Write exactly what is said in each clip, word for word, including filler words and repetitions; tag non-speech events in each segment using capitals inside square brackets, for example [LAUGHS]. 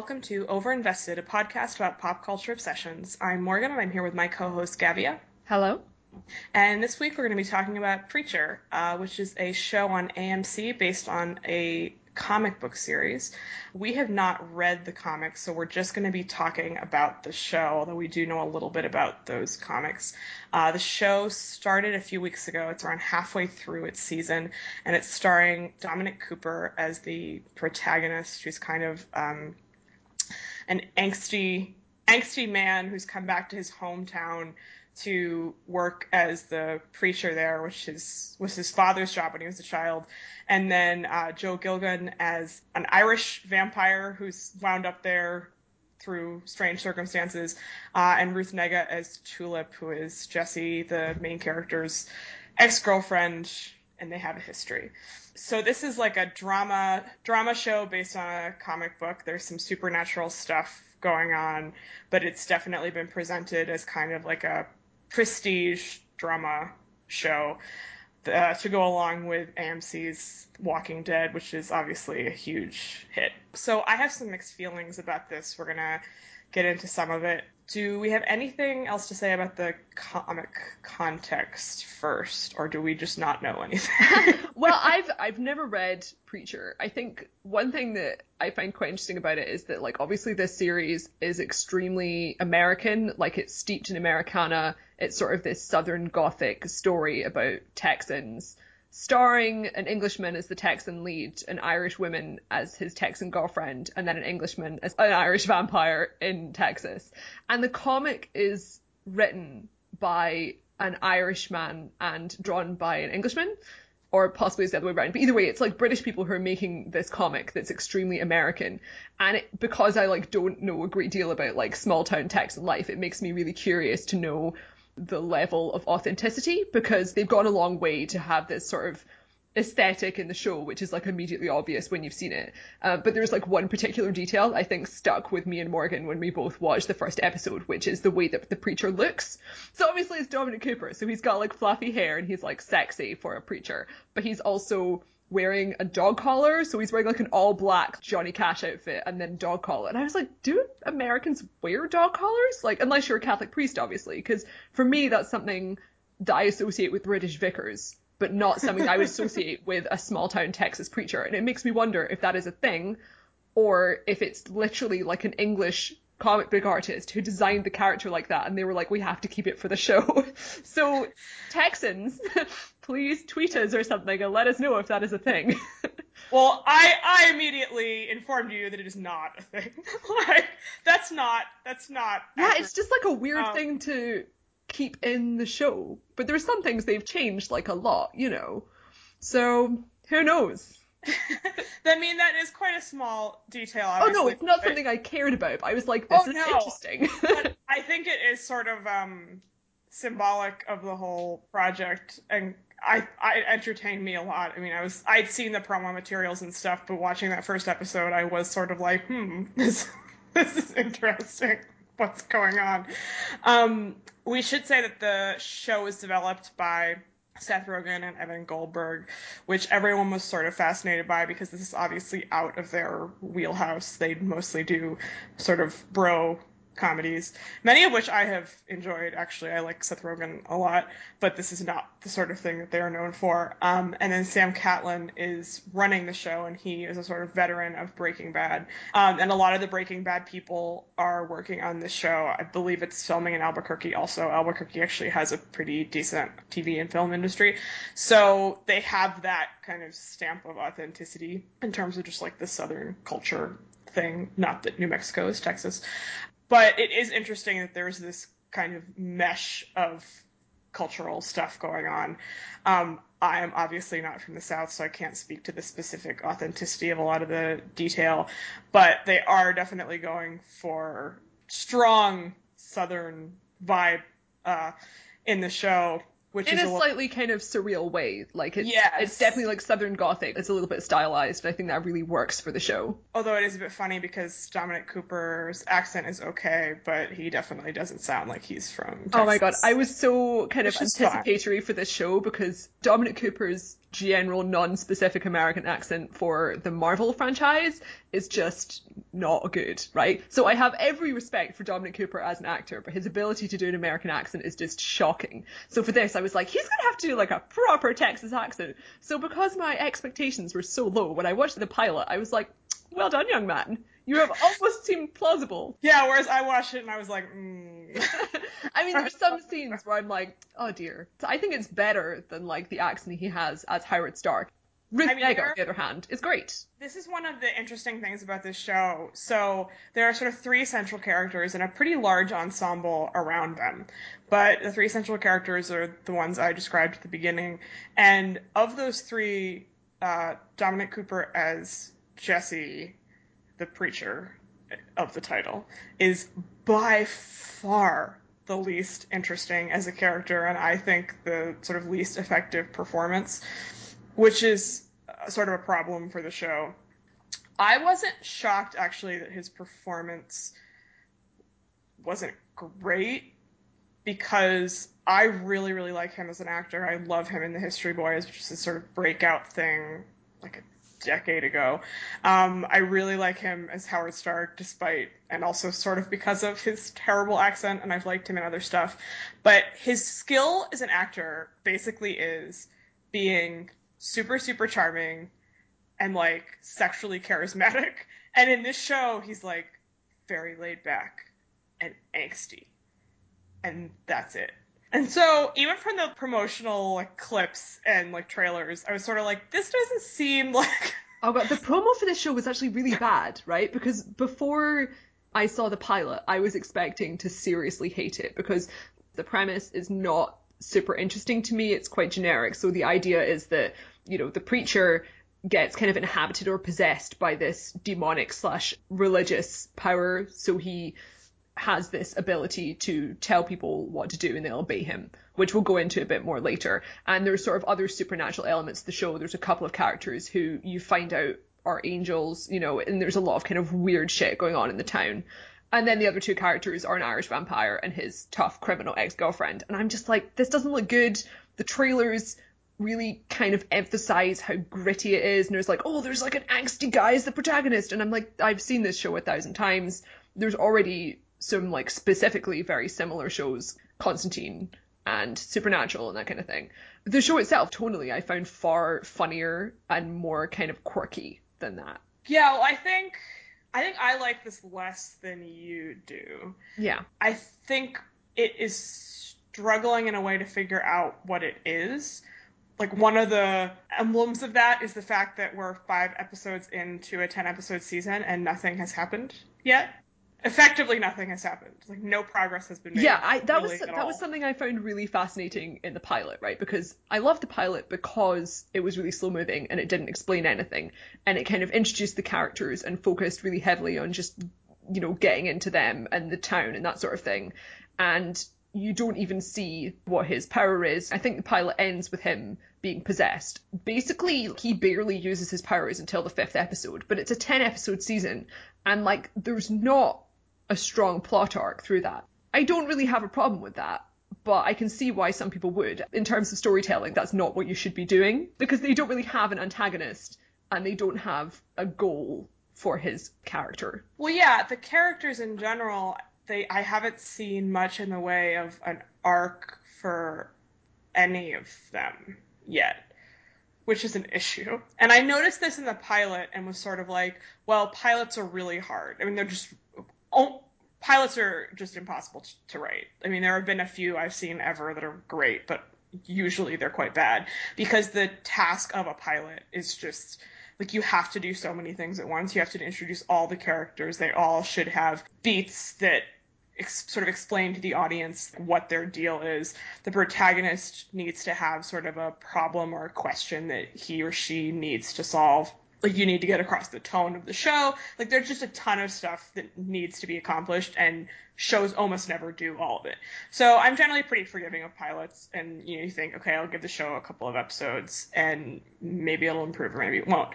welcome to Overinvested, a podcast about pop culture obsessions. I'm Morgan, and I'm here with my co-host, Gavia. Hello. And this week we're going to be talking about Preacher, uh, which is a show on A M C based on a comic book series. We have not read the comics, so we're just going to be talking about the show, although we do know a little bit about those comics. Uh, the show started a few weeks ago. It's around halfway through its season, and it's starring Dominic Cooper as the protagonist, who's kind of um, an angsty, angsty man who's come back to his hometown to work as the preacher there, which is, was his father's job when he was a child. And then uh, Joe Gilgun as an Irish vampire who's wound up there through strange circumstances. Uh, and Ruth Negga as Tulip, who is Jesse, the main character's ex-girlfriend, and they have a history. So this is like a drama drama show based on a comic book. There's some supernatural stuff going on, but it's definitely been presented as kind of like a prestige drama show uh, to go along with A M C's Walking Dead, which is obviously a huge hit. So I have some mixed feelings about this. We're going to get into some of it. Do we have anything else to say about the comic context first, or do we just not know anything? Well, I've I've never read Preacher. I think one thing that I find quite interesting about it is that, like, obviously this series is extremely American. Like, it's steeped in Americana. It's sort of this Southern Gothic story about Texans, starring an Englishman as the Texan lead, an Irish woman as his Texan girlfriend, and then an Englishman as an Irish vampire in Texas. And the comic is written by an Irishman and drawn by an Englishman, or possibly it's the other way around. But either way, it's like British people who are making this comic that's extremely American. And it, because I like don't know a great deal about like small town Texan life, it makes me really curious to know the level of authenticity, because they've gone a long way to have this sort of aesthetic in the show, which is like immediately obvious when you've seen it. Uh, but there's like one particular detail I think stuck with me and Morgan when we both watched the first episode, which is the way that the preacher looks. So obviously it's Dominic Cooper, so he's got like fluffy hair and he's like sexy for a preacher, but he's also wearing a dog collar, so he's wearing like an all black Johnny Cash outfit and then dog collar. And I was like, do Americans wear dog collars? Like, unless you're a Catholic priest, obviously, because for me that's something that I associate with British vicars, but not something I would associate with a small town Texas preacher. And it makes me wonder if that is a thing, or if it's literally like an English comic book artist who designed the character like that, and they were like, we have to keep it for the show. So Texans, please tweet us or something and let us know if that is a thing. Well, I I immediately informed you that it is not a thing. Like, that's not that's not yeah accurate. It's just like a weird um, thing to keep in the show, but there's some things they've changed like a lot, you know, so who knows. I mean, that is quite a small detail, obviously. Oh, no, it's not something I cared about. I was like, this oh, is no. interesting. But I think it is sort of um, symbolic of the whole project, and I, I it entertained me a lot. I mean, I was, I'd seen the promo materials and stuff, but watching that first episode, I was sort of like, hmm, this, this is interesting. What's going on? Um, we should say that the show is developed by Seth Rogen and Evan Goldberg, which everyone was sort of fascinated by because this is obviously out of their wheelhouse. They mostly do sort of bro comedies, many of which I have enjoyed, actually. I like Seth Rogen a lot, but this is not the sort of thing that they are known for. Um, and then Sam Catlin is running the show, and he is a sort of veteran of Breaking Bad. Um, and a lot of the Breaking Bad people are working on this show. I believe it's filming in Albuquerque also. Albuquerque actually has a pretty decent T V and film industry. So they have that kind of stamp of authenticity in terms of just like the Southern culture thing. Not that New Mexico is Texas. But it is interesting that there's this kind of mesh of cultural stuff going on. Um, I am obviously not from the South, so I can't speak to the specific authenticity of a lot of the detail, but they are definitely going for strong Southern vibe uh, in the show. Which in is a little... slightly kind of surreal way. Like, it's, yes. It's definitely like Southern Gothic. It's a little bit stylized, but I think that really works for the show. Although it is a bit funny because Dominic Cooper's accent is okay, but he definitely doesn't sound like he's from Texas. Oh my god, I was so kind of anticipatory fun. for this show because Dominic Cooper's general non-specific American accent for the Marvel franchise is just not good, right? So I have every respect for Dominic Cooper as an actor, but his ability to do an American accent is just shocking. So for this, I was like, he's going to have to do like a proper Texas accent. So because my expectations were so low, when I watched the pilot, I was like, well done, young man. You have almost seemed plausible. Yeah, whereas I watched it and I was like, mm. I mean, there's some scenes where I'm like, oh dear. So I think it's better than like the accent he has as Howard Stark. Ruth I mean, Negga, on the other hand, is great. This is one of the interesting things about this show. So there are sort of three central characters and a pretty large ensemble around them. But the three central characters are the ones I described at the beginning. And of those three, uh, Dominic Cooper as Jesse, the preacher of the title, is by far the least interesting as a character, and I think the sort of least effective performance, which is sort of a problem for the show. I wasn't shocked, actually, that his performance wasn't great, because I really, really like him as an actor. I love him in the History Boys, which is this sort of breakout thing, like a decade ago. Um, I really like him as Howard Stark, despite, and also sort of because of his terrible accent, and I've liked him in other stuff. But his skill as an actor basically is being super, super charming and, like, sexually charismatic. And in this show, he's, like, very laid back and angsty. And that's it. And so even from the promotional like clips and like trailers, I was sort of like, this doesn't seem like... Oh god, the promo for this show was actually really bad, right? Because before I saw the pilot, I was expecting to seriously hate it because the premise is not super interesting to me. It's quite generic. So the idea is that, you know, the preacher gets kind of inhabited or possessed by this demonic slash religious power. So he has this ability to tell people what to do and they'll obey him, which we'll go into a bit more later. And there's sort of other supernatural elements to the show. There's a couple of characters who you find out are angels, you know, and there's a lot of kind of weird shit going on in the town. And then the other two characters are an Irish vampire and his tough criminal ex-girlfriend. And I'm just like, this doesn't look good. The trailers really kind of emphasize how gritty it is. And there's like, oh, there's like an angsty guy as the protagonist. And I'm like, I've seen this show a thousand times. There's already some like specifically very similar shows, Constantine and Supernatural and that kind of thing. The show itself, tonally, I found far funnier and more kind of quirky than that. Yeah, well, I think I think I like this less than you do. Yeah. I think it is struggling in a way to figure out what it is. Like, one of the emblems of that is the fact that we're five episodes into a ten-episode season and nothing has happened yet. Effectively nothing has happened. Like, no progress has been made. Yeah, I, that really was that all. was something I found really fascinating in the pilot, right? Because I loved the pilot because it was really slow moving and it didn't explain anything, and it kind of introduced the characters and focused really heavily on just, you know, getting into them and the town and that sort of thing. And you don't even see what his power is. I think the pilot ends with him being possessed. Basically, he barely uses his powers until the fifth episode, but it's a ten-episode season, and like, there's not a strong plot arc through that. I don't really have a problem with that, but I can see why some people would. In terms of storytelling, that's not what you should be doing, because they don't really have an antagonist and they don't have a goal for his character. Well, yeah, the characters in general, they I haven't seen much in the way of an arc for any of them yet, which is an issue. And I noticed this in the pilot and was sort of like, well, pilots are really hard. I mean, they're just... Oh, pilots are just impossible to, to write. I mean, there have been a few I've seen ever that are great, but usually they're quite bad because the task of a pilot is just like, you have to do so many things at once. You have to introduce all the characters. They all should have beats that ex- sort of explain to the audience what their deal is. The protagonist needs to have sort of a problem or a question that he or she needs to solve. Like, you need to get across the tone of the show. Like, there's just a ton of stuff that needs to be accomplished, and shows almost never do all of it. So I'm generally pretty forgiving of pilots, and you know, you think, okay, I'll give the show a couple of episodes, and maybe it'll improve, or maybe it won't.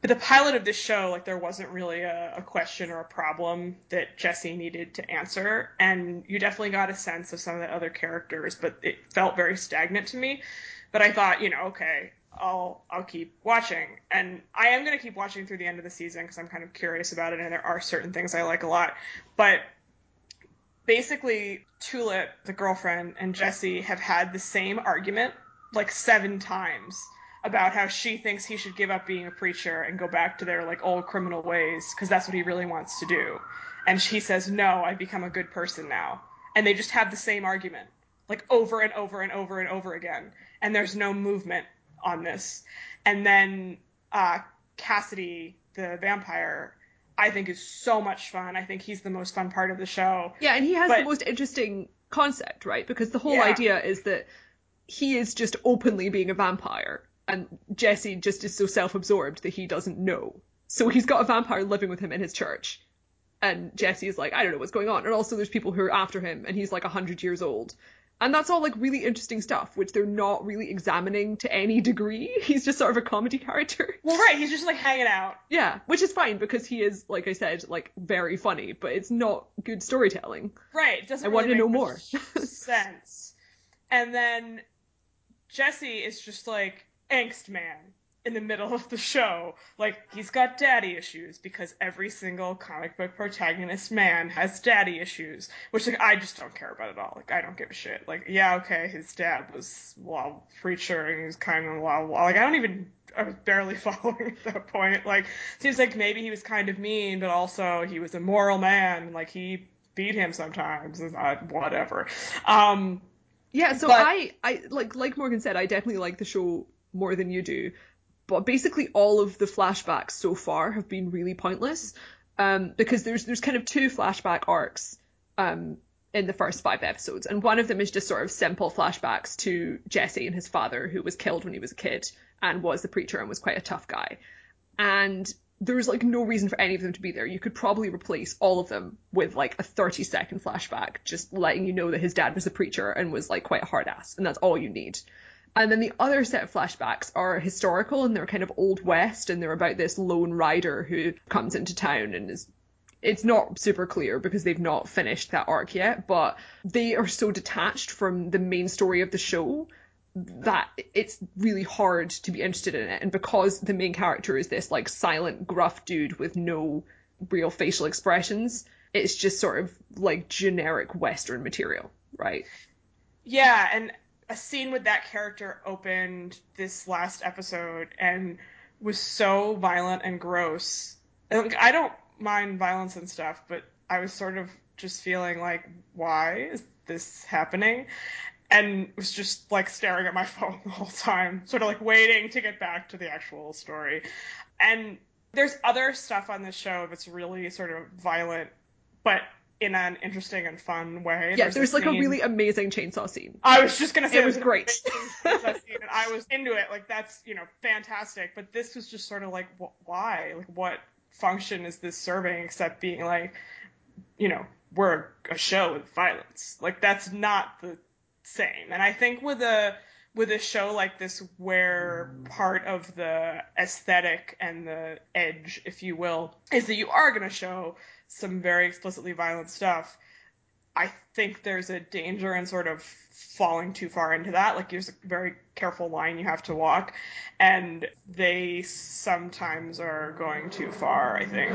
But the pilot of this show, like, there wasn't really a, a question or a problem that Jesse needed to answer, and you definitely got a sense of some of the other characters, but it felt very stagnant to me. But I thought, you know, okay, I'll I'll keep watching. And I am going to keep watching through the end of the season because I'm kind of curious about it, and there are certain things I like a lot. But basically, Tulip, the girlfriend, and Jesse have had the same argument like seven times about how she thinks he should give up being a preacher and go back to their like old criminal ways because that's what he really wants to do. And she says, no, I've become a good person now. And they just have the same argument, like over and over and over and over again. And there's no movement on this. And then uh, Cassidy, the vampire, I think is so much fun. I think he's the most fun part of the show. Yeah, and he has but, the most interesting concept, right? Because the whole yeah. idea is that he is just openly being a vampire. And Jesse just is so self-absorbed that he doesn't know. So he's got a vampire living with him in his church. And Jesse is like, I don't know what's going on. And also there's people who are after him, and he's like one hundred years old. And that's all like really interesting stuff, which they're not really examining to any degree. He's just sort of a comedy character. Well, right. He's just like hanging out. Yeah. Which is fine because he is, like I said, like very funny, but it's not good storytelling. Right. It doesn't I really want to know more. sense. And then Jesse is just like angst man in the middle of the show. Like, he's got daddy issues because every single comic book protagonist man has daddy issues, which, like, I just don't care about at all. Like, I don't give a shit. Like, yeah, okay, his dad was, well, preacher, and he was kind of, well, like, I don't even, I was barely following at that point. Like, seems like maybe he was kind of mean, but also he was a moral man. Like, he beat him sometimes. I, whatever. Um, yeah, so but, I, I, like, like Morgan said, I definitely like the show more than you do. But basically all of the flashbacks so far have been really pointless um, because there's there's kind of two flashback arcs um, in the first five episodes. And one of them is just sort of simple flashbacks to Jesse and his father, who was killed when he was a kid and was the preacher and was quite a tough guy. And there's like no reason for any of them to be there. You could probably replace all of them with like a thirty second flashback, just letting you know that his dad was a preacher and was like quite a hard ass. And that's all you need. And then the other set of flashbacks are historical, and they're kind of Old West, and they're about this lone rider who comes into town and is... It's not super clear because they've not finished that arc yet, but they are so detached from the main story of the show that it's really hard to be interested in it. And because the main character is this, like, silent, gruff dude with no real facial expressions, it's just sort of, like, generic Western material, right? Yeah, and... a scene with that character opened this last episode and was so violent and gross. And I don't mind violence and stuff, but I was sort of just feeling like, why is this happening? And was just like staring at my phone the whole time, sort of like waiting to get back to the actual story. And there's other stuff on this show that's really sort of violent, but in an interesting and fun way. Yeah, there's, there's a like scene. A really amazing chainsaw scene. I was just going to say it was great. Chainsaw scene, and I was into it. Like, that's, you know, fantastic. But this was just sort of like, wh- why? Like, what function is this serving except being like, you know, we're a show with violence. Like, that's not the same. And I think with a with a show like this where part of the aesthetic and the edge, if you will, is that you are going to show some very explicitly violent stuff, I think there's a danger in sort of falling too far into that. Like, there's a very careful line you have to walk, and they sometimes are going too far, I think.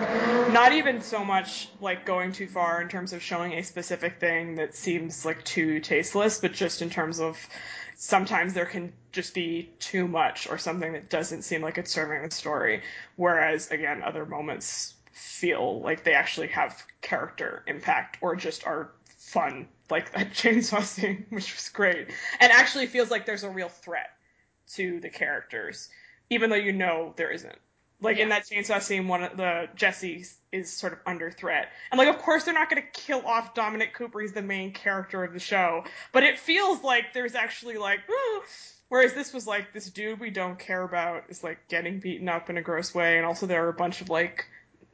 Not even so much, like, going too far in terms of showing a specific thing that seems, like, too tasteless, but just in terms of sometimes there can just be too much or something that doesn't seem like it's serving the story, whereas, again, other moments feel like they actually have character impact or just are fun, like that chainsaw scene, which was great, and actually feels like there's a real threat to the characters, even though you know there isn't. Like, yeah. In that chainsaw scene, one of the Jesse is sort of under threat, and like, of course they're not going to kill off Dominic Cooper. He's the main character of the show, but it feels like there's actually like, ooh. Whereas this was like, this dude we don't care about is like getting beaten up in a gross way, and also there are a bunch of like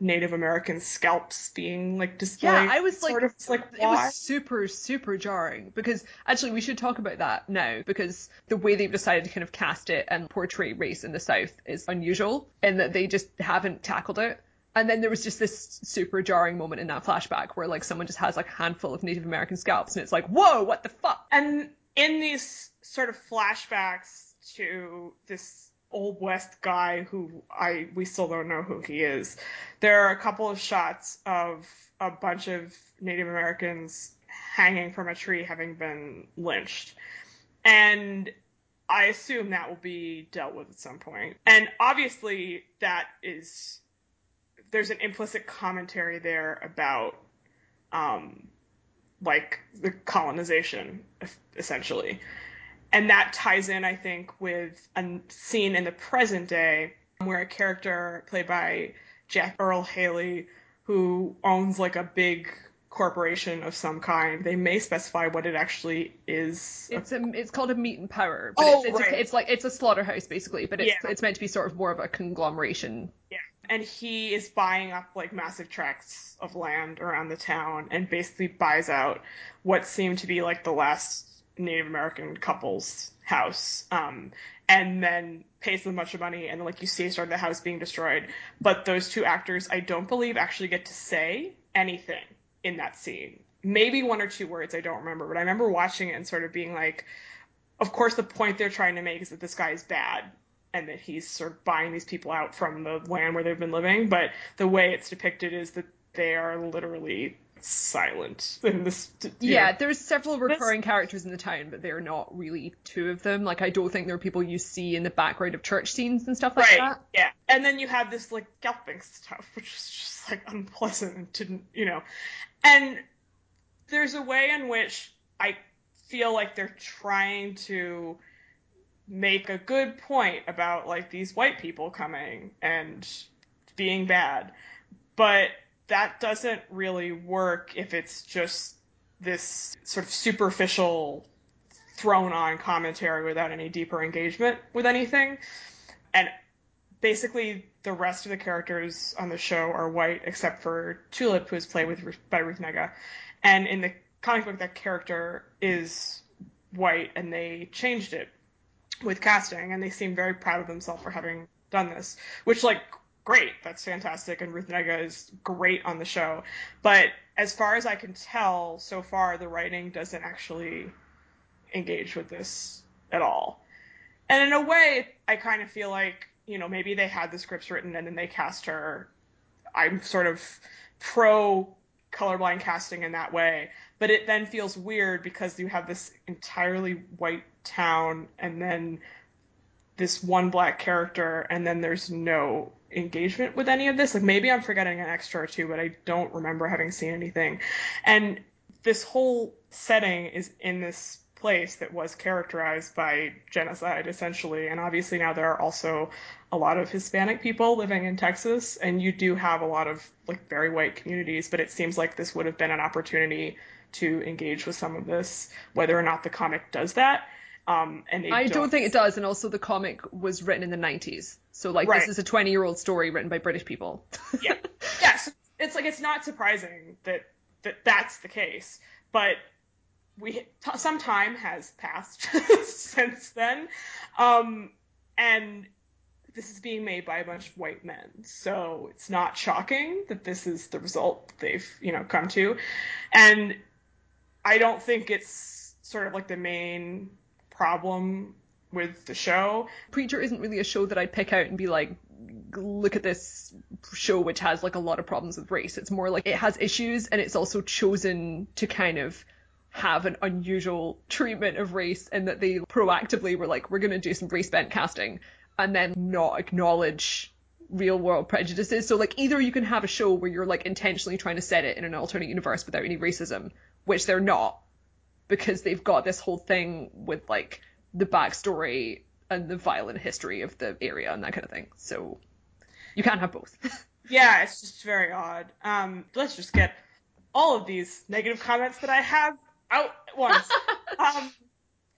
Native American scalps being like displayed. Yeah, I was like, sort of, like it was super, super jarring, because actually we should talk about that now, because the way they've decided to kind of cast it and portray race in the South is unusual in that they just haven't tackled it. And then there was just this super jarring moment in that flashback where like someone just has like a handful of Native American scalps, and it's like, whoa, what the fuck? And in these sort of flashbacks to this Old West guy who I we still don't know who he is. There are a couple of shots of a bunch of Native Americans hanging from a tree having been lynched. And I assume that will be dealt with at some point. And obviously that is... There's an implicit commentary there about, um, like, the colonization, essentially. And that ties in, I think, with a scene in the present day where a character played by Jack Earl Haley, who owns, like, a big corporation of some kind. They may specify what it actually is. It's a, it's called a meat and power. But oh, it's, it's, right. a, it's like it's a slaughterhouse, basically, but it's yeah. it's meant to be sort of more of a conglomeration. Yeah. And he is buying up, like, massive tracts of land around the town and basically buys out what seemed to be, like, the last Native American couple's house, um, and then pays them a bunch of money. And, like, you see sort of the house being destroyed. But those two actors, I don't believe, actually get to say anything in that scene. Maybe one or two words, I don't remember. But I remember watching it and sort of being like, of course, the point they're trying to make is that this guy is bad, and that he's sort of buying these people out from the land where they've been living. But the way it's depicted is that they are literally silent in this. Yeah, know. There's several recurring this... characters in the town, but they're not really two of them. Like, I don't think there are people you see in the background of church scenes and stuff like right. that. Yeah. And then you have this, like, yelping stuff, which is just, like, unpleasant and didn't, you know. And there's a way in which I feel like they're trying to make a good point about, like, these white people coming and being bad, but that doesn't really work if it's just this sort of superficial thrown on commentary without any deeper engagement with anything. And basically the rest of the characters on the show are white except for Tulip, who is played with by Ruth Negga, and in the comic book that character is white, and they changed it with casting, and they seem very proud of themselves for having done this, which, like, great, that's fantastic, and Ruth Negga is great on the show, but as far as I can tell so far, the writing doesn't actually engage with this at all. And in a way, I kind of feel like, you know, maybe they had the scripts written and then they cast her. I'm sort of pro colorblind casting in that way, but it then feels weird because you have this entirely white town and then this one black character, and then there's no engagement with any of this. Like, maybe I'm forgetting an extra or two, but I don't remember having seen anything. And this whole setting is in this place that was characterized by genocide, essentially, and obviously now there are also a lot of Hispanic people living in Texas, and you do have a lot of, like, very white communities, but it seems like this would have been an opportunity to engage with some of this, whether or not the comic does that. Um, and I don't. don't think it does, and also the comic was written in the nineties, so, like, right. This is a twenty-year-old story written by British people. yeah, yeah. So it's like, it's not surprising that, that that's the case, but we t- some time has passed since then, um, and this is being made by a bunch of white men, so it's not shocking that this is the result they've, you know, come to. And I don't think it's sort of, like, the main problem with the show. Preacher isn't really a show that I pick out and be like, look at this show which has, like, a lot of problems with race. It's more like it has issues, and it's also chosen to kind of have an unusual treatment of race, and that they proactively were like, we're going to do some race bent casting, and then not acknowledge real world prejudices. So, like, either you can have a show where you're, like, intentionally trying to set it in an alternate universe without any racism, which they're not, because they've got this whole thing with, like, the backstory and the violent history of the area and that kind of thing. So you can't have both. Yeah, it's just very odd. Um, let's just get all of these negative comments that I have out at once. um, I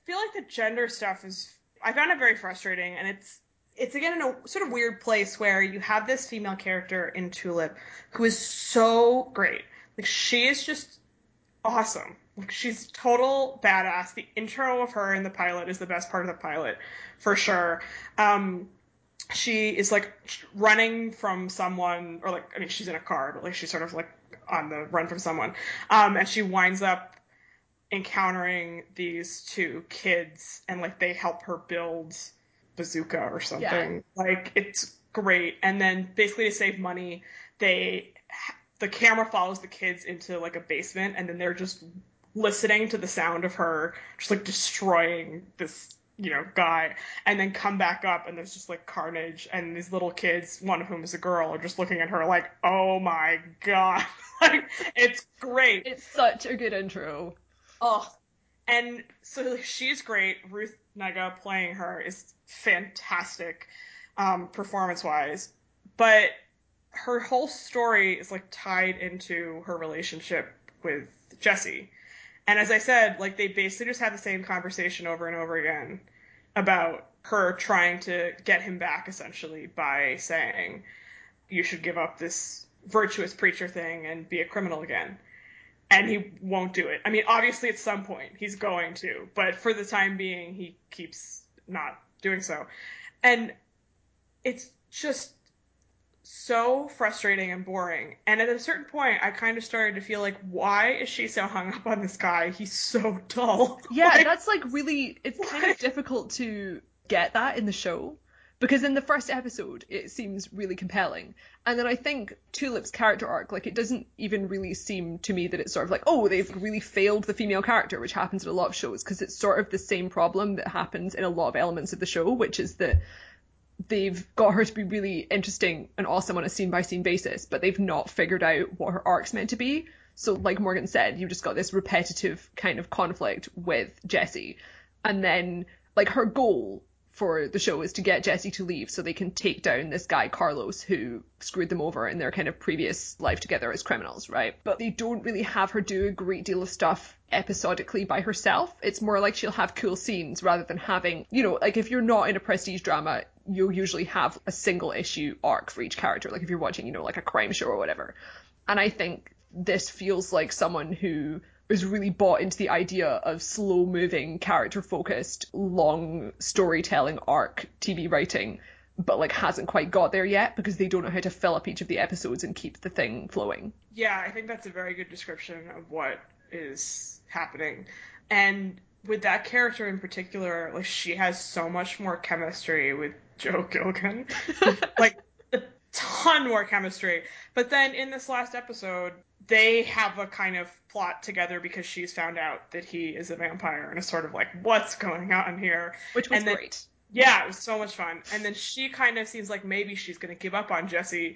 feel like the gender stuff is... I found it very frustrating, and it's it's again in a sort of weird place where you have this female character in Tulip who is so great. Like, she is just awesome. Like, she's total badass. The intro of her in the pilot is the best part of the pilot, for sure. Um, she is, like, running from someone, or, like, I mean, she's in a car, but, like, she's sort of, like, on the run from someone. Um, and she winds up encountering these two kids, and, like, they help her build bazooka or something. Yeah. Like, it's great. And then basically to save money, they the camera follows the kids into like a basement, and then they're just listening to the sound of her just like destroying this, you know, guy, and then come back up and there's just like carnage, and these little kids, one of whom is a girl, are just looking at her like, oh my god. Like, it's great. It's such a good intro. Oh, and so she's great. Ruth Negga playing her is fantastic, um, performance-wise. But her whole story is like tied into her relationship with Jesse. And as I said, like, they basically just have the same conversation over and over again about her trying to get him back, essentially, by saying, you should give up this virtuous preacher thing and be a criminal again. And he won't do it. I mean, obviously, at some point, he's going to. But for the time being, he keeps not doing so. And it's just so frustrating and boring. And at a certain point, I kind of started to feel like, why is she so hung up on this guy? He's so dull. Yeah, like, that's like really, it's what? kind of difficult to get that in the show. Because in the first episode, it seems really compelling. And then I think Tulip's character arc, like, it doesn't even really seem to me that it's sort of like, oh, they've really failed the female character, which happens in a lot of shows, because it's sort of the same problem that happens in a lot of elements of the show, which is that they've got her to be really interesting and awesome on a scene-by-scene basis, but they've not figured out what her arc's meant to be. So, like Morgan said, you've just got this repetitive kind of conflict with Jesse. And then, like, her goal for the show is to get Jesse to leave so they can take down this guy, Carlos, who screwed them over in their kind of previous life together as criminals, right? But they don't really have her do a great deal of stuff episodically by herself. It's more like she'll have cool scenes rather than having, you know, like if you're not in a prestige drama, you'll usually have a single issue arc for each character. Like if you're watching, you know, like a crime show or whatever. And I think this feels like someone who was really bought into the idea of slow-moving, character-focused, long storytelling arc T V writing, but like hasn't quite got there yet because they don't know how to fill up each of the episodes and keep the thing flowing. Yeah, I think that's a very good description of what is happening. And with that character in particular, like, she has so much more chemistry with Joe Gilgun. Like, a ton more chemistry. But then in this last episode, they have a kind of plot together because she's found out that he is a vampire and is sort of like, what's going on here? Which was then, great. Yeah, it was so much fun. And then she kind of seems like maybe she's going to give up on Jesse,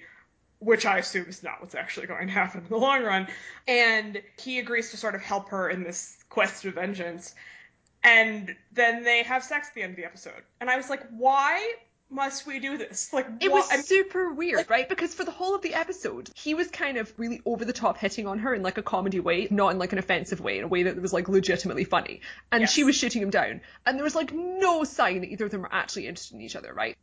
which I assume is not what's actually going to happen in the long run. And he agrees to sort of help her in this quest for vengeance. And then they have sex at the end of the episode. And I was like, why must we do this? Like, it was I mean, super weird, like, right? Because for the whole of the episode, he was kind of really over the top hitting on her in like a comedy way, not in like an offensive way, in a way that was like legitimately funny. And yes. She was shooting him down. And there was like no sign that either of them were actually interested in each other, right?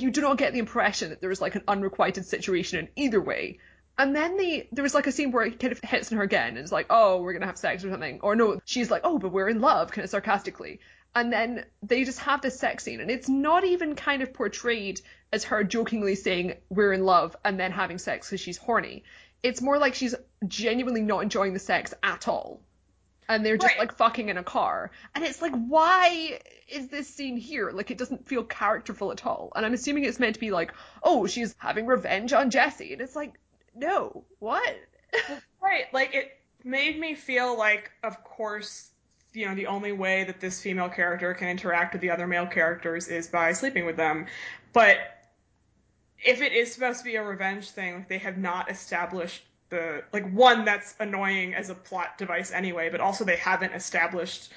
You do not get the impression that there was like an unrequited situation in either way. And then they, there was like a scene where he kind of hits on her again and is like, oh, we're going to have sex or something. Or no, she's like, oh, but we're in love, kind of sarcastically. And then they just have this sex scene, and it's not even kind of portrayed as her jokingly saying we're in love and then having sex because she's horny. It's more like she's genuinely not enjoying the sex at all. And they're just right. like fucking in a car. And it's like, why is this scene here? Like, it doesn't feel characterful at all. And I'm assuming it's meant to be like, oh, she's having revenge on Jesse. And it's like, no, what? Right. Like, it made me feel like, of course, you know, the only way that this female character can interact with the other male characters is by sleeping with them. But if it is supposed to be a revenge thing, like, they have not established the, like, one, that's annoying as a plot device anyway, but also they haven't established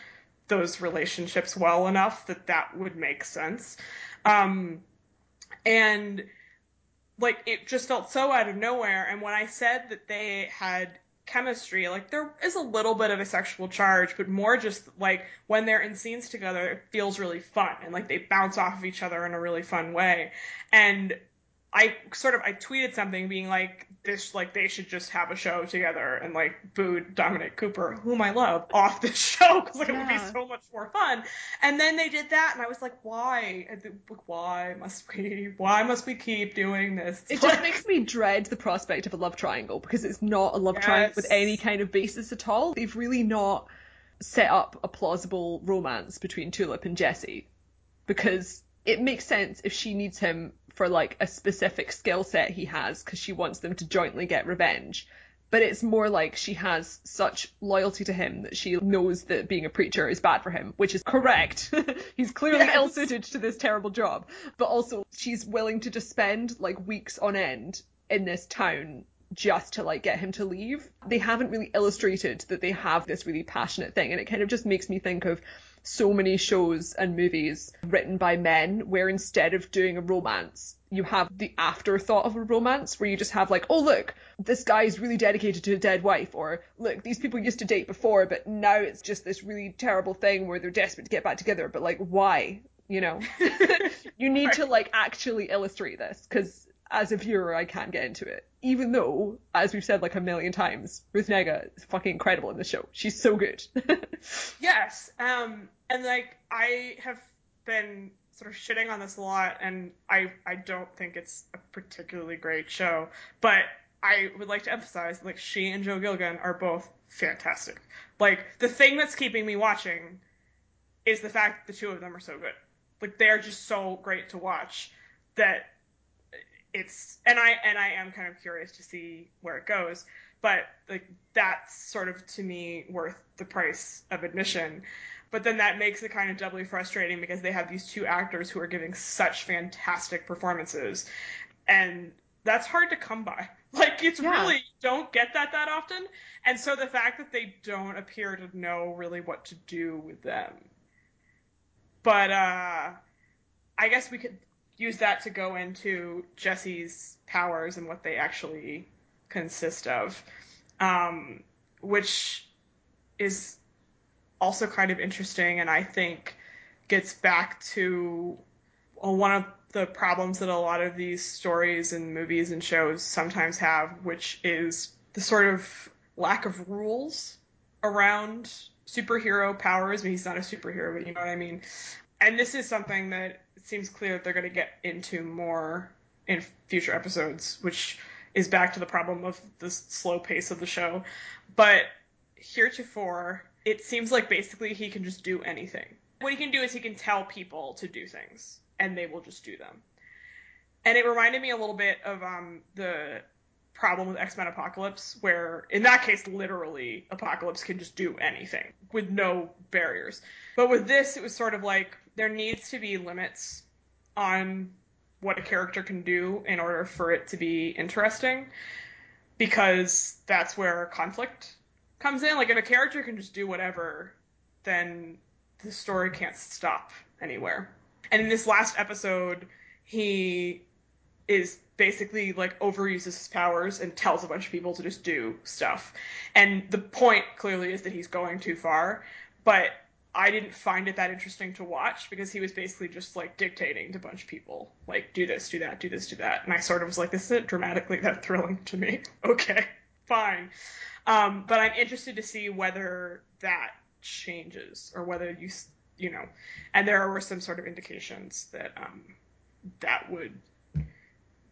those relationships well enough that that would make sense. Um, and, like, it just felt so out of nowhere. And when I said that they had chemistry, like, there is a little bit of a sexual charge, but more just like when they're in scenes together, it feels really fun, and like they bounce off of each other in a really fun way. And I sort of I tweeted something being like, this, like, they should just have a show together, and like booed Dominic Cooper, whom I love, off this show because like, yeah. It would be so much more fun. And then they did that, and I was like, why? Why must we? Why must we keep doing this? It just makes me dread the prospect of a love triangle, because it's not a love yes. triangle with any kind of basis at all. They've really not set up a plausible romance between Tulip and Jesse, because it makes sense if she needs him for like a specific skill set he has because she wants them to jointly get revenge. But it's more like she has such loyalty to him that she knows that being a preacher is bad for him, which is correct. He's clearly yes. ill-suited to this terrible job. But also she's willing to just spend like weeks on end in this town just to like get him to leave. They haven't really illustrated that they have this really passionate thing. And it kind of just makes me think of so many shows and movies written by men where instead of doing a romance, you have the afterthought of a romance where you just have like, oh, look, this guy is really dedicated to a dead wife, or look, these people used to date before, but now it's just this really terrible thing where they're desperate to get back together. But like, why? You know, you need right. to like actually illustrate this because as a viewer, I can't get into it. Even though, as we've said like a million times, Ruth Negga is fucking incredible in this show. She's so good. Yes. Um, and like, I have been sort of shitting on this a lot, and I, I don't think it's a particularly great show, but I would like to emphasize, like, she and Joe Gilgun are both fantastic. Like, the thing that's keeping me watching is the fact that the two of them are so good. Like, they're just so great to watch that it's, and I, and I am kind of curious to see where it goes, but like, that's sort of, to me, worth the price of admission. But then that makes it kind of doubly frustrating because they have these two actors who are giving such fantastic performances. And that's hard to come by. Like, it's yeah. really, you don't get that that often. And so the fact that they don't appear to know really what to do with them. But uh, I guess we could use that to go into Jesse's powers and what they actually consist of. Um, which is also kind of interesting, and I think gets back to one of the problems that a lot of these stories and movies and shows sometimes have, which is the sort of lack of rules around superhero powers. I mean, he's not a superhero, but you know what I mean? And this is something that it seems clear that they're going to get into more in future episodes, which is back to the problem of the slow pace of the show. But heretofore, it seems like basically he can just do anything. What he can do is he can tell people to do things, and they will just do them. And it reminded me a little bit of um, the problem with X-Men Apocalypse, where in that case, literally, Apocalypse can just do anything with no barriers. But with this, it was sort of like there needs to be limits on what a character can do in order for it to be interesting, because that's where conflict comes in. Like, if a character can just do whatever, then the story can't stop anywhere. And in this last episode, he is basically like overuses his powers and tells a bunch of people to just do stuff. And the point clearly is that he's going too far, but I didn't find it that interesting to watch because he was basically just like dictating to a bunch of people, like, do this, do that, do this, do that. And I sort of was like, this isn't dramatically that thrilling to me. Okay, fine. Um, but I'm interested to see whether that changes or whether you, you know, and there were some sort of indications that um, that would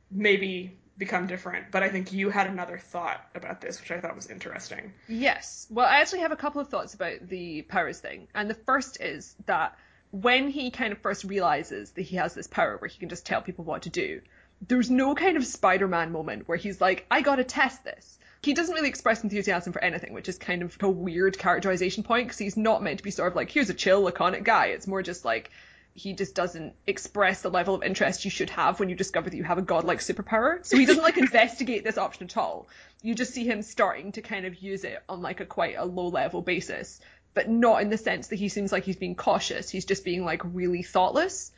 maybe become different. But I think you had another thought about this, which I thought was interesting. Yes. Well, I actually have a couple of thoughts about the powers thing. And the first is that when he kind of first realizes that he has this power where he can just tell people what to do, there's no kind of Spider-Man moment where he's like, I gotta test this. He doesn't really express enthusiasm for anything, which is kind of a weird characterization point because he's not meant to be sort of like, here's a chill, laconic guy. It's more just like, he just doesn't express the level of interest you should have when you discover that you have a godlike superpower. So he doesn't like investigate this option at all. You just see him starting to kind of use it on like a quite a low level basis, but not in the sense that he seems like he's being cautious. He's just being like really thoughtless.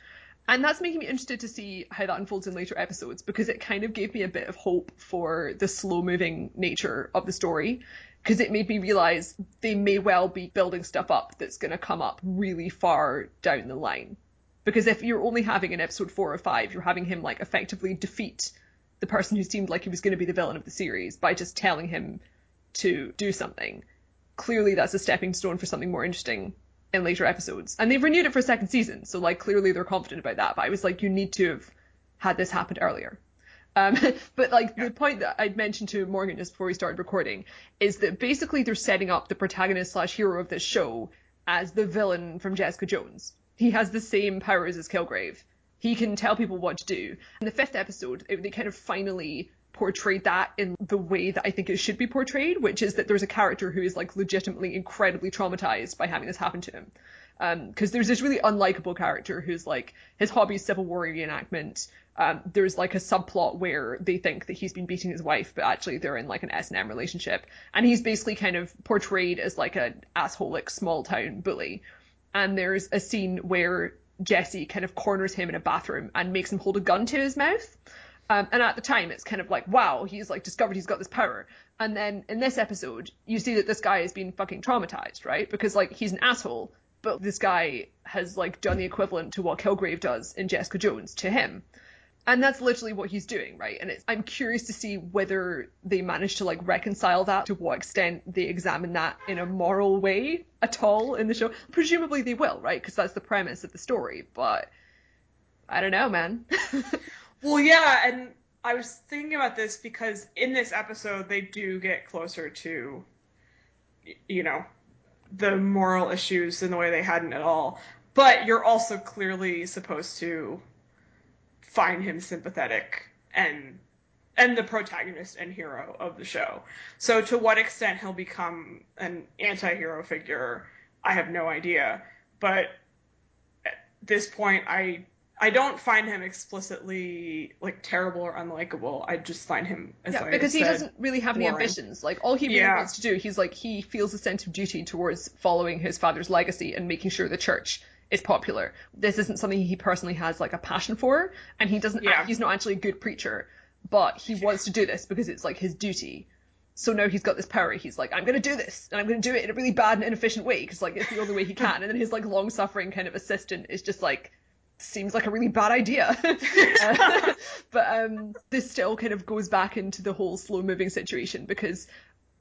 And that's making me interested to see how that unfolds in later episodes, because it kind of gave me a bit of hope for the slow-moving nature of the story, because it made me realise they may well be building stuff up that's going to come up really far down the line. Because if you're only having an episode four or five, you're having him like effectively defeat the person who seemed like he was going to be the villain of the series by just telling him to do something. Clearly that's a stepping stone for something more interesting in later episodes, and they've renewed it for a second season, so like clearly they're confident about that, but I was like, you need to have had this happen earlier. Um but like yeah. the point that I'd mentioned to Morgan just before we started recording is that basically they're setting up the protagonist slash hero of this show as the villain from Jessica Jones. He has the same powers as Kilgrave, he can tell people what to do. In the fifth episode, it, they kind of finally portrayed that in the way that I think it should be portrayed, which is that there's a character who is like legitimately incredibly traumatized by having this happen to him. Because um, there's this really unlikable character who's like, his hobby is Civil War reenactment. Um, there's like a subplot where they think that he's been beating his wife, but actually they're in like an S and M relationship. And he's basically kind of portrayed as like an assholic small town bully. And there's a scene where Jesse kind of corners him in a bathroom and makes him hold a gun to his mouth. Um, and at the time, it's kind of like, wow, he's like discovered he's got this power. And then in this episode, you see that this guy is being fucking traumatized, right? Because like he's an asshole, but this guy has like done the equivalent to what Kilgrave does in Jessica Jones to him. And that's literally what he's doing, right? And it's, I'm curious to see whether they manage to like reconcile that, to what extent they examine that in a moral way at all in the show. Presumably they will, right? Because that's the premise of the story. But I don't know, man. Well, yeah, and I was thinking about this because in this episode, they do get closer to, you know, the moral issues in the way they hadn't at all. But you're also clearly supposed to find him sympathetic and and the protagonist and hero of the show. So to what extent he'll become an anti-hero figure, I have no idea. But at this point, I... I don't find him explicitly like terrible or unlikable. I just find him, as yeah, I because said, he doesn't really have boring. Any ambitions. Like all he really yeah. wants to do, he's like he feels a sense of duty towards following his father's legacy and making sure the church is popular. This isn't something he personally has like a passion for, and he doesn't. Yeah. He's not actually a good preacher, but he wants to do this because it's like his duty. So now he's got this power. He's like, I'm going to do this, and I'm going to do it in a really bad and inefficient way because like it's the only way he can. And then his like long-suffering kind of assistant is just like. Seems like a really bad idea. uh, but um, this still kind of goes back into the whole slow-moving situation because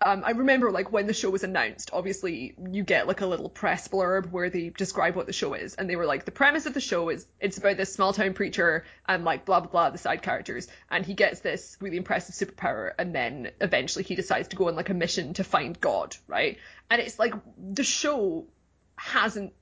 um, I remember like when the show was announced, obviously you get like a little press blurb where they describe what the show is, and they were like, the premise of the show is it's about this small-town preacher and like blah blah blah, the side characters, and he gets this really impressive superpower, and then eventually he decides to go on like a mission to find God, right? And it's like the show hasn't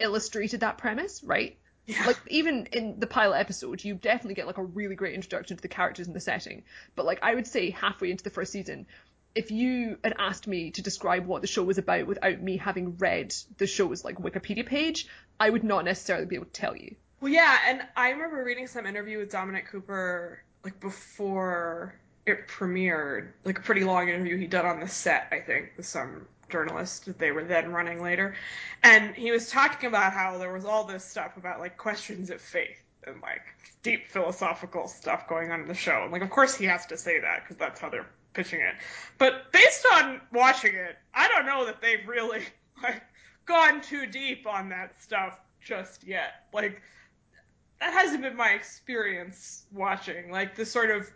illustrated that premise, right? Yeah. Like, even in the pilot episode, you definitely get, like, a really great introduction to the characters and the setting. But, like, I would say halfway into the first season, if you had asked me to describe what the show was about without me having read the show's, like, Wikipedia page, I would not necessarily be able to tell you. Well, yeah, and I remember reading some interview with Dominic Cooper, like, before it premiered. Like, a pretty long interview he did on the set, I think, with some journalist that they were then running later, and he was talking about how there was all this stuff about like questions of faith and like deep philosophical stuff going on in the show, and like of course he has to say that because that's how they're pitching it, but based on watching it, I don't know that they've really like gone too deep on that stuff just yet. Like that hasn't been my experience watching like the sort of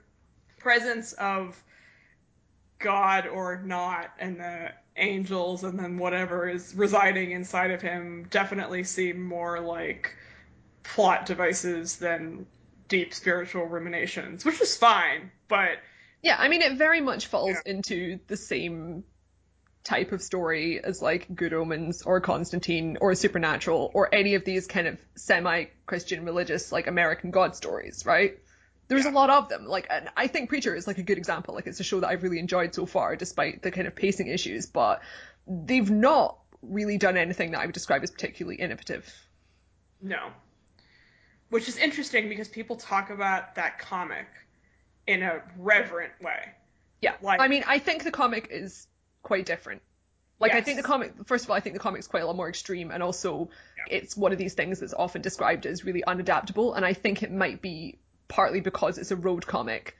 presence of God or not and the angels and then whatever is residing inside of him definitely seem more like plot devices than deep spiritual ruminations, which is fine, but yeah, I mean it very much falls yeah. into the same type of story as like Good Omens or Constantine or Supernatural or any of these kind of semi-Christian religious like American God stories, right? There's yeah. a lot of them. Like, and I think Preacher is like a good example. Like, it's a show that I've really enjoyed so far, despite the kind of pacing issues. But they've not really done anything that I would describe as particularly innovative. No. Which is interesting because people talk about that comic in a reverent way. Yeah. Like, I mean, I think the comic is quite different. Like, yes. I think the comic, first of all, I think the comic's quite a lot more extreme, and also yeah. it's one of these things that's often described as really unadaptable, and I think it might be partly because it's a road comic,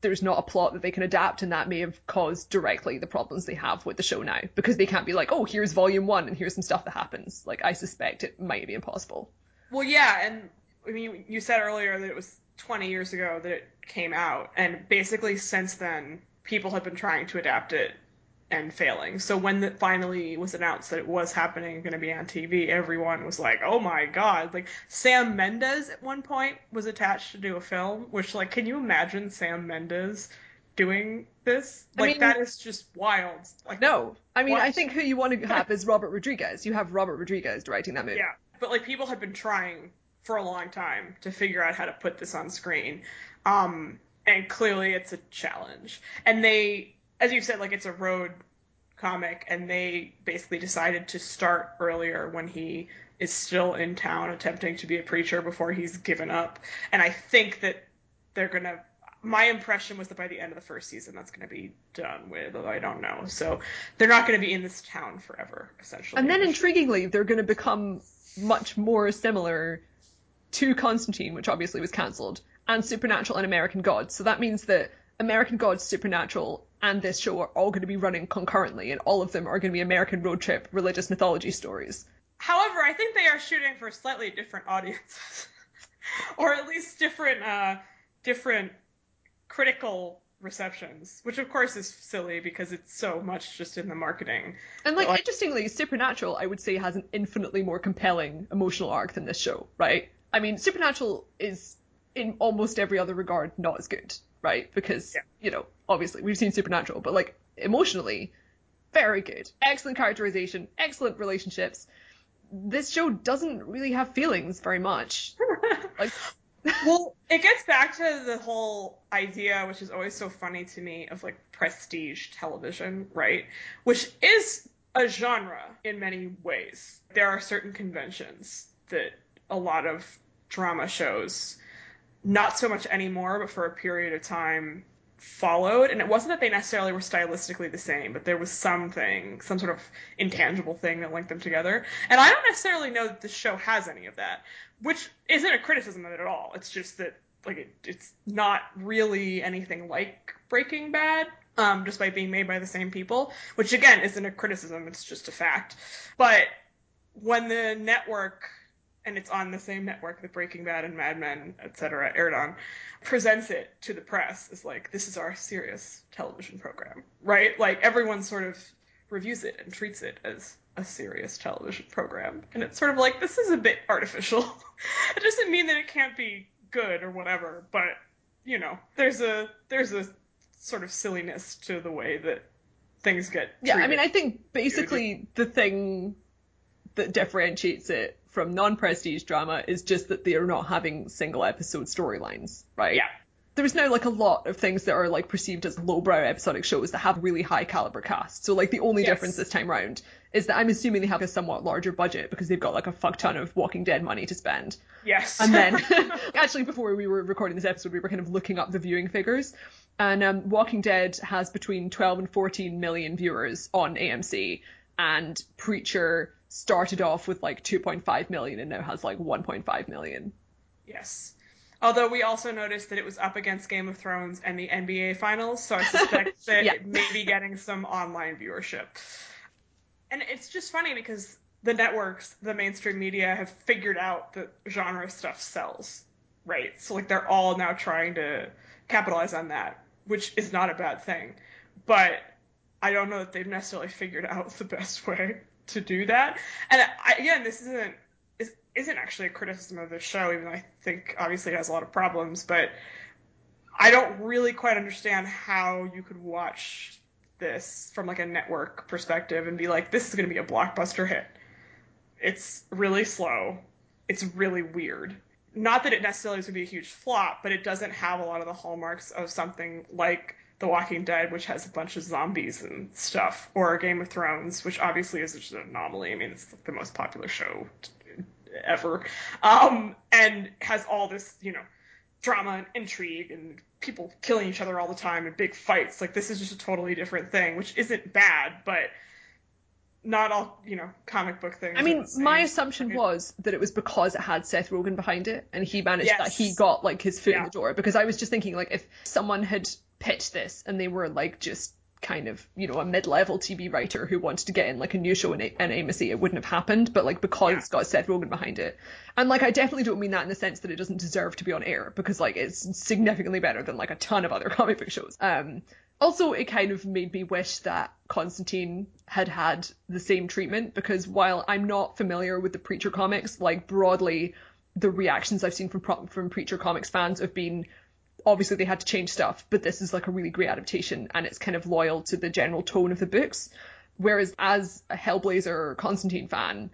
there's not a plot that they can adapt, and that may have caused directly the problems they have with the show now, because they can't be like, oh, here's volume one and here's some stuff that happens. Like, I suspect it might be impossible. Well, yeah, and I mean, you said earlier that it was twenty years ago that it came out, and basically since then, people have been trying to adapt it and failing. So when it finally was announced that it was happening and going to be on T V, everyone was like, oh my God. Like, Sam Mendes at one point was attached to do a film, which, like, can you imagine Sam Mendes doing this? Like, I mean, that is just wild. Like, no. I mean, what? I think who you want to have is Robert Rodriguez. You have Robert Rodriguez directing that movie. Yeah. But, like, people had been trying for a long time to figure out how to put this on screen. Um, and clearly it's a challenge. And they, as you said, like, it's a road comic, and they basically decided to start earlier when he is still in town attempting to be a preacher before he's given up. And I think that they're going to, my impression was that by the end of the first season, that's going to be done with, although I don't know. So they're not going to be in this town forever, essentially. And then intriguingly, they're going to become much more similar to Constantine, which obviously was cancelled, and Supernatural and American Gods. So that means that American Gods, Supernatural, and this show are all going to be running concurrently, and all of them are going to be American road trip religious mythology stories. However, I think they are shooting for slightly different audiences, or at least different, uh, different critical receptions, which of course is silly because it's so much just in the marketing. And like, like interestingly, Supernatural, I would say, has an infinitely more compelling emotional arc than this show, right? I mean, Supernatural is in almost every other regard not as good, right? Because, yeah. you know, obviously we've seen Supernatural, but like emotionally, very good. Excellent characterization, excellent relationships. This show doesn't really have feelings very much. Like, well, it gets back to the whole idea, which is always so funny to me, of like prestige television, right? Which is a genre in many ways. There are certain conventions that a lot of drama shows, not so much anymore, but for a period of time, followed. And it wasn't that they necessarily were stylistically the same, but there was something, some sort of intangible thing that linked them together. And I don't necessarily know that this show has any of that, which isn't a criticism of it at all. It's just that, like, it, it's not really anything like Breaking Bad, um, despite being made by the same people, which again isn't a criticism, it's just a fact. But when the network, and it's on the same network that Breaking Bad and Mad Men, et cetera, aired on, presents it to the press as like, this is our serious television program, right? Like, everyone sort of reviews it and treats it as a serious television program. And it's sort of like, this is a bit artificial. It doesn't mean that it can't be good or whatever, but, you know, there's a there's a sort of silliness to the way that things get treated. Yeah, I mean, I think basically the thing that differentiates it from non-prestige drama is just that they are not having single episode storylines, right? Yeah. There's now like a lot of things that are like perceived as lowbrow episodic shows that have really high caliber casts. So like the only yes. difference this time round is that I'm assuming they have a somewhat larger budget because they've got like a fuck ton of Walking Dead money to spend. Yes. And then actually before we were recording this episode, we were kind of looking up the viewing figures, and um, Walking Dead has between twelve and fourteen million viewers on A M C, and Preacher started off with like two point five million and now has like one point five million. Yes. Although we also noticed that it was up against Game of Thrones and the N B A finals, so I suspect that yeah. it may be getting some online viewership. And it's just funny because the networks, the mainstream media, have figured out that genre stuff sells, right? So like they're all now trying to capitalize on that, which is not a bad thing. But I don't know that they've necessarily figured out the best way to do that. And I, again, this isn't is, isn't actually a criticism of the show, even though I think obviously it has a lot of problems, but I don't really quite understand how you could watch this from like a network perspective and be like, this is going to be a blockbuster hit. It's really slow. It's really weird. Not that it necessarily is going to be a huge flop, but it doesn't have a lot of the hallmarks of something like The Walking Dead, which has a bunch of zombies and stuff, or Game of Thrones, which obviously is just an anomaly. I mean, it's the most popular show ever, um, and has all this, you know, drama and intrigue and people killing each other all the time and big fights. Like, this is just a totally different thing, which isn't bad, but not all, you know, comic book things. I mean, my assumption was that it was because it had Seth Rogen behind it, and he managed yes. that he got like his foot yeah. in the door, because I was just thinking, like, if someone had pitched this and they were like just kind of, you know, a mid-level T V writer who wanted to get in like a new show in A M C, it wouldn't have happened, but like because yeah. it's got Seth Rogen behind it. And like I definitely don't mean that in the sense that it doesn't deserve to be on air, because like it's significantly better than like a ton of other comic book shows. Um also, it kind of made me wish that Constantine had had the same treatment, because while I'm not familiar with the Preacher comics, like broadly the reactions I've seen from from Preacher comics fans have been, obviously they had to change stuff, but this is like a really great adaptation and it's kind of loyal to the general tone of the books. Whereas as a Hellblazer or Constantine fan,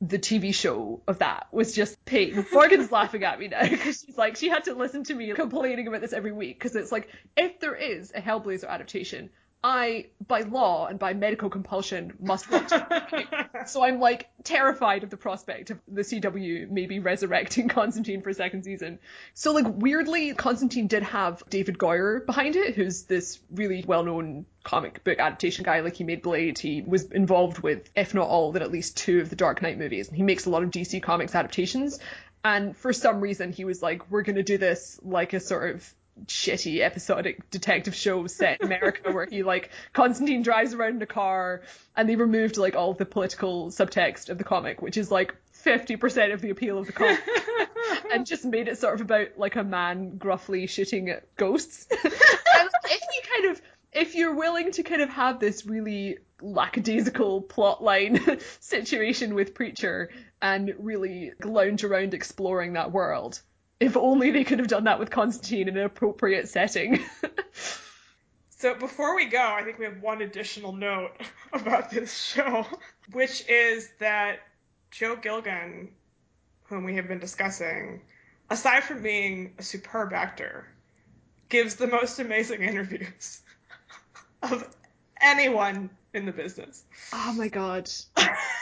the T V show of that was just pain. Morgan's laughing at me now because she's like, she had to listen to me complaining about this every week because it's like, if there is a Hellblazer adaptation, I, by law and by medical compulsion, must watch it. So I'm like terrified of the prospect of the C W maybe resurrecting Constantine for a second season. So like weirdly, Constantine did have David Goyer behind it, who's this really well-known comic book adaptation guy. Like he made Blade, he was involved with, if not all, then at least two of the Dark Knight movies. And he makes a lot of D C Comics adaptations. And for some reason, he was like, we're going to do this like a sort of shitty episodic detective show set in America where he like Constantine drives around in a car, and they removed like all of the political subtext of the comic, which is like fifty percent of the appeal of the comic, and just made it sort of about like a man gruffly shooting at ghosts. And if you kind of if you're willing to kind of have this really lackadaisical plotline situation with Preacher and really lounge around exploring that world. If only they could have done that with Constantine in an appropriate setting. So before we go, I think we have one additional note about this show, which is that Joe Gilgun, whom we have been discussing, aside from being a superb actor, gives the most amazing interviews of anyone in the business. Oh my God.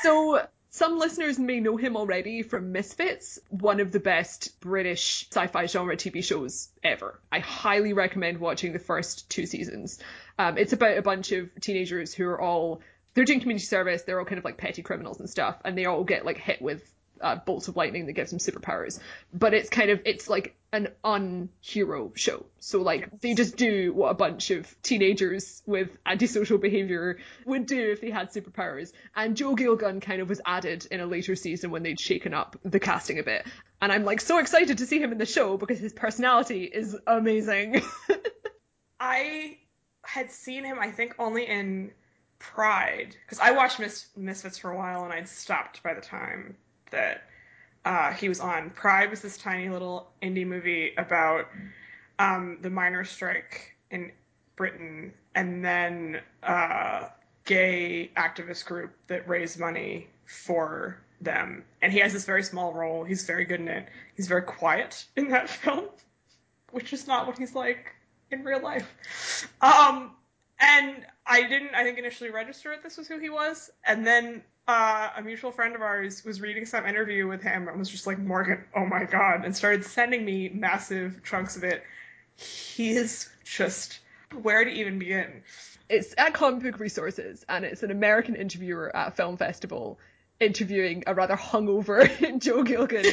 So... some listeners may know him already from Misfits, one of the best British sci-fi genre T V shows ever. I highly recommend watching the first two seasons. Um, it's about a bunch of teenagers who are all, they're doing community service, they're all kind of like petty criminals and stuff, and they all get like hit with uh, bolts of lightning that gives them superpowers. But it's kind of, it's like an un-hero show. So like, yes. They just do what a bunch of teenagers with antisocial behavior would do if they had superpowers. And Joe Gilgun kind of was added in a later season when they'd shaken up the casting a bit. And I'm like so excited to see him in the show because his personality is amazing. I had seen him, I think, only in Pride, because I watched Mis- Misfits for a while and I'd stopped by the time that Uh, he was on. Pride was this tiny little indie movie about um, the miners' strike in Britain, and then a gay activist group that raised money for them. And he has this very small role. He's very good in it. He's very quiet in that film, which is not what he's like in real life. Um, and I didn't, I think, initially register that this was who he was. And then Uh, a mutual friend of ours was reading some interview with him and was just like, Morgan, oh my God, and started sending me massive chunks of it. He is just, where to even begin? It's at Comic Book Resources, and it's an American interviewer at a film festival interviewing a rather hungover Joe Gilgun.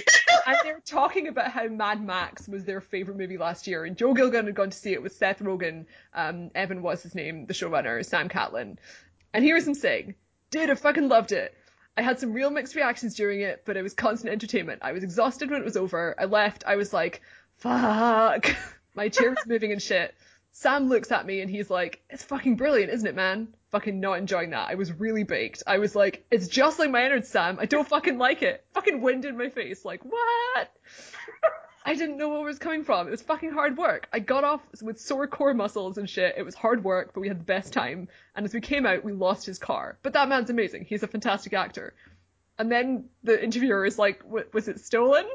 And they're talking about how Mad Max was their favourite movie last year. And Joe Gilgun had gone to see it with Seth Rogen, um, Evan was his name, the showrunner, Sam Catlin. And here is him saying, dude, I fucking loved it. I had some real mixed reactions during it, but it was constant entertainment. I was exhausted when it was over. I left. I was like, fuck. My chair was moving and shit. Sam looks at me and he's like, it's fucking brilliant, isn't it, man? Fucking not enjoying that. I was really baked. I was like, it's just like my innards, Sam. I don't fucking like it. Fucking wind in my face. Like, what? I didn't know where it was coming from. It was fucking hard work. I got off with sore core muscles and shit. It was hard work, but we had the best time. And as we came out, we lost his car. But that man's amazing. He's a fantastic actor. And then the interviewer is like, was it stolen?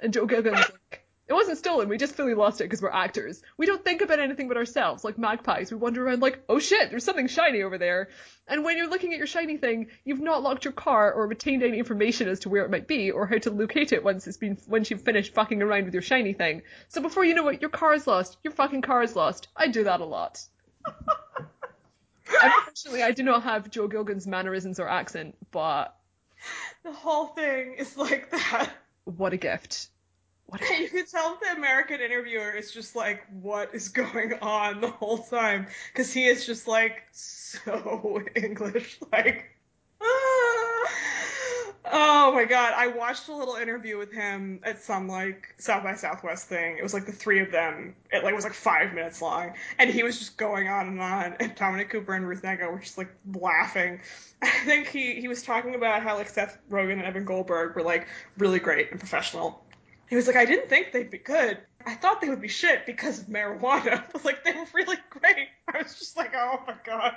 And Joe Gilgun's like, it wasn't stolen. We just fully lost it because we're actors. We don't think about anything but ourselves. Like magpies, we wander around like, oh shit, there's something shiny over there. And when you're looking at your shiny thing, you've not locked your car or retained any information as to where it might be or how to locate it once it's been, once you've finished fucking around with your shiny thing. So before you know it, your car is lost. Your fucking car is lost. I do that a lot. Unfortunately, I do not have Joe Gilgun's mannerisms or accent, but the whole thing is like that. What a gift. What is- you can tell the American interviewer is just like, what is going on the whole time? Because he is just like, so English. Like, ah. Oh my God. I watched a little interview with him at some like South by Southwest thing. It was like the three of them. It like was like five minutes long. And he was just going on and on. And Dominic Cooper and Ruth Negga were just like laughing. I think he, he was talking about how like Seth Rogen and Evan Goldberg were like really great and professional. He was like, I didn't think they'd be good. I thought they would be shit because of marijuana. But, like, they were really great. I was just like, oh, my God.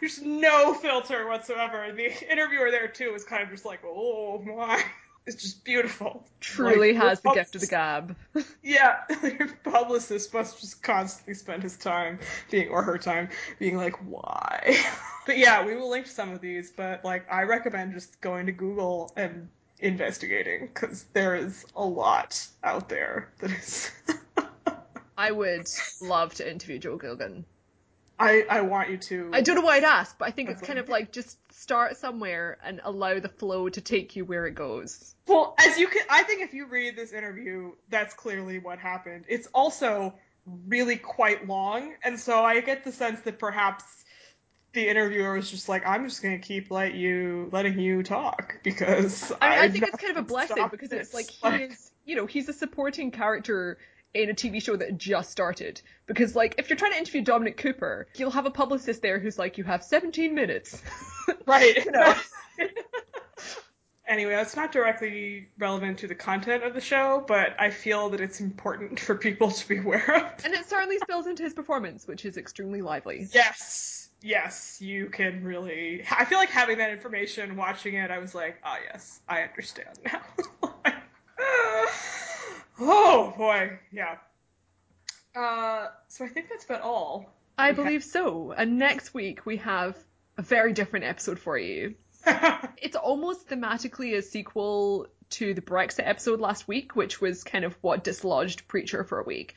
There's no filter whatsoever. The interviewer there, too, is kind of just like, oh, my. It's just beautiful. Truly like, has the gift of the gab. Yeah. Your publicist must just constantly spend his time being, or her time, being like, why? But yeah, we will link to some of these, but like, I recommend just going to Google and investigating, because there is a lot out there that is... I would love to interview Joe Gilgun. I, I want you to. I don't know why I'd ask, but I think it's kind of like just start somewhere and allow the flow to take you where it goes. Well, as you can, I think if you read this interview, that's clearly what happened. It's also really quite long, and so I get the sense that perhaps the interviewer was just like, "I'm just going to keep let you letting you talk because." I, mean, I think it's kind of a blessing because this. It's like he like, is, you know, he's a supporting character in a T V show that just started. Because, like, if you're trying to interview Dominic Cooper, you'll have a publicist there who's like, you have seventeen minutes. Right. You know? [LAUGHS] Anyway, that's not directly relevant to the content of the show, but I feel that it's important for people to be aware of. And it certainly spills into his performance, which is extremely lively. Yes. Yes. You can really... I feel like having that information, watching it, I was like, ah, oh, yes, I understand now. like, uh... Oh, boy. Yeah. Uh, so I think that's about all. I believe so. And next week we have a very different episode for you. It's almost thematically a sequel to the Brexit episode last week, which was kind of what dislodged Preacher for a week.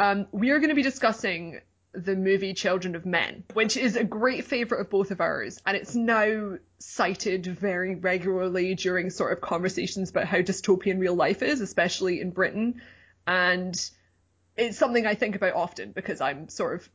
Um, we are going to be discussing the movie Children of Men, which is a great favourite of both of ours. And it's now cited very regularly during sort of conversations about how dystopian real life is, especially in Britain. And it's something I think about often because I'm sort of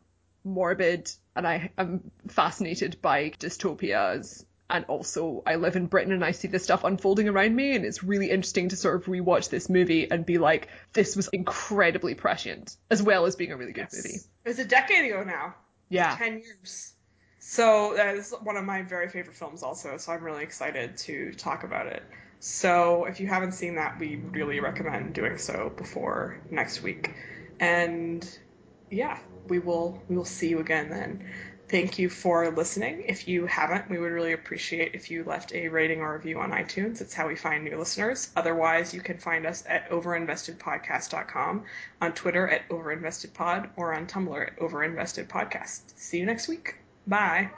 morbid and I am fascinated by dystopias. And also I live in Britain and I see this stuff unfolding around me. And it's really interesting to sort of rewatch this movie and be like, this was incredibly prescient, as well as being a really good yes. movie. It was a decade ago now. Yeah. Ten years. So that is one of my very favorite films also. So I'm really excited to talk about it. So if you haven't seen that, we really recommend doing so before next week. And yeah, we will, we will see you again then. Thank you for listening. If you haven't, we would really appreciate if you left a rating or review on iTunes. It's how we find new listeners. Otherwise, you can find us at overinvested podcast dot com, on Twitter at overinvestedpod, or on Tumblr at overinvestedpodcast. See you next week. Bye.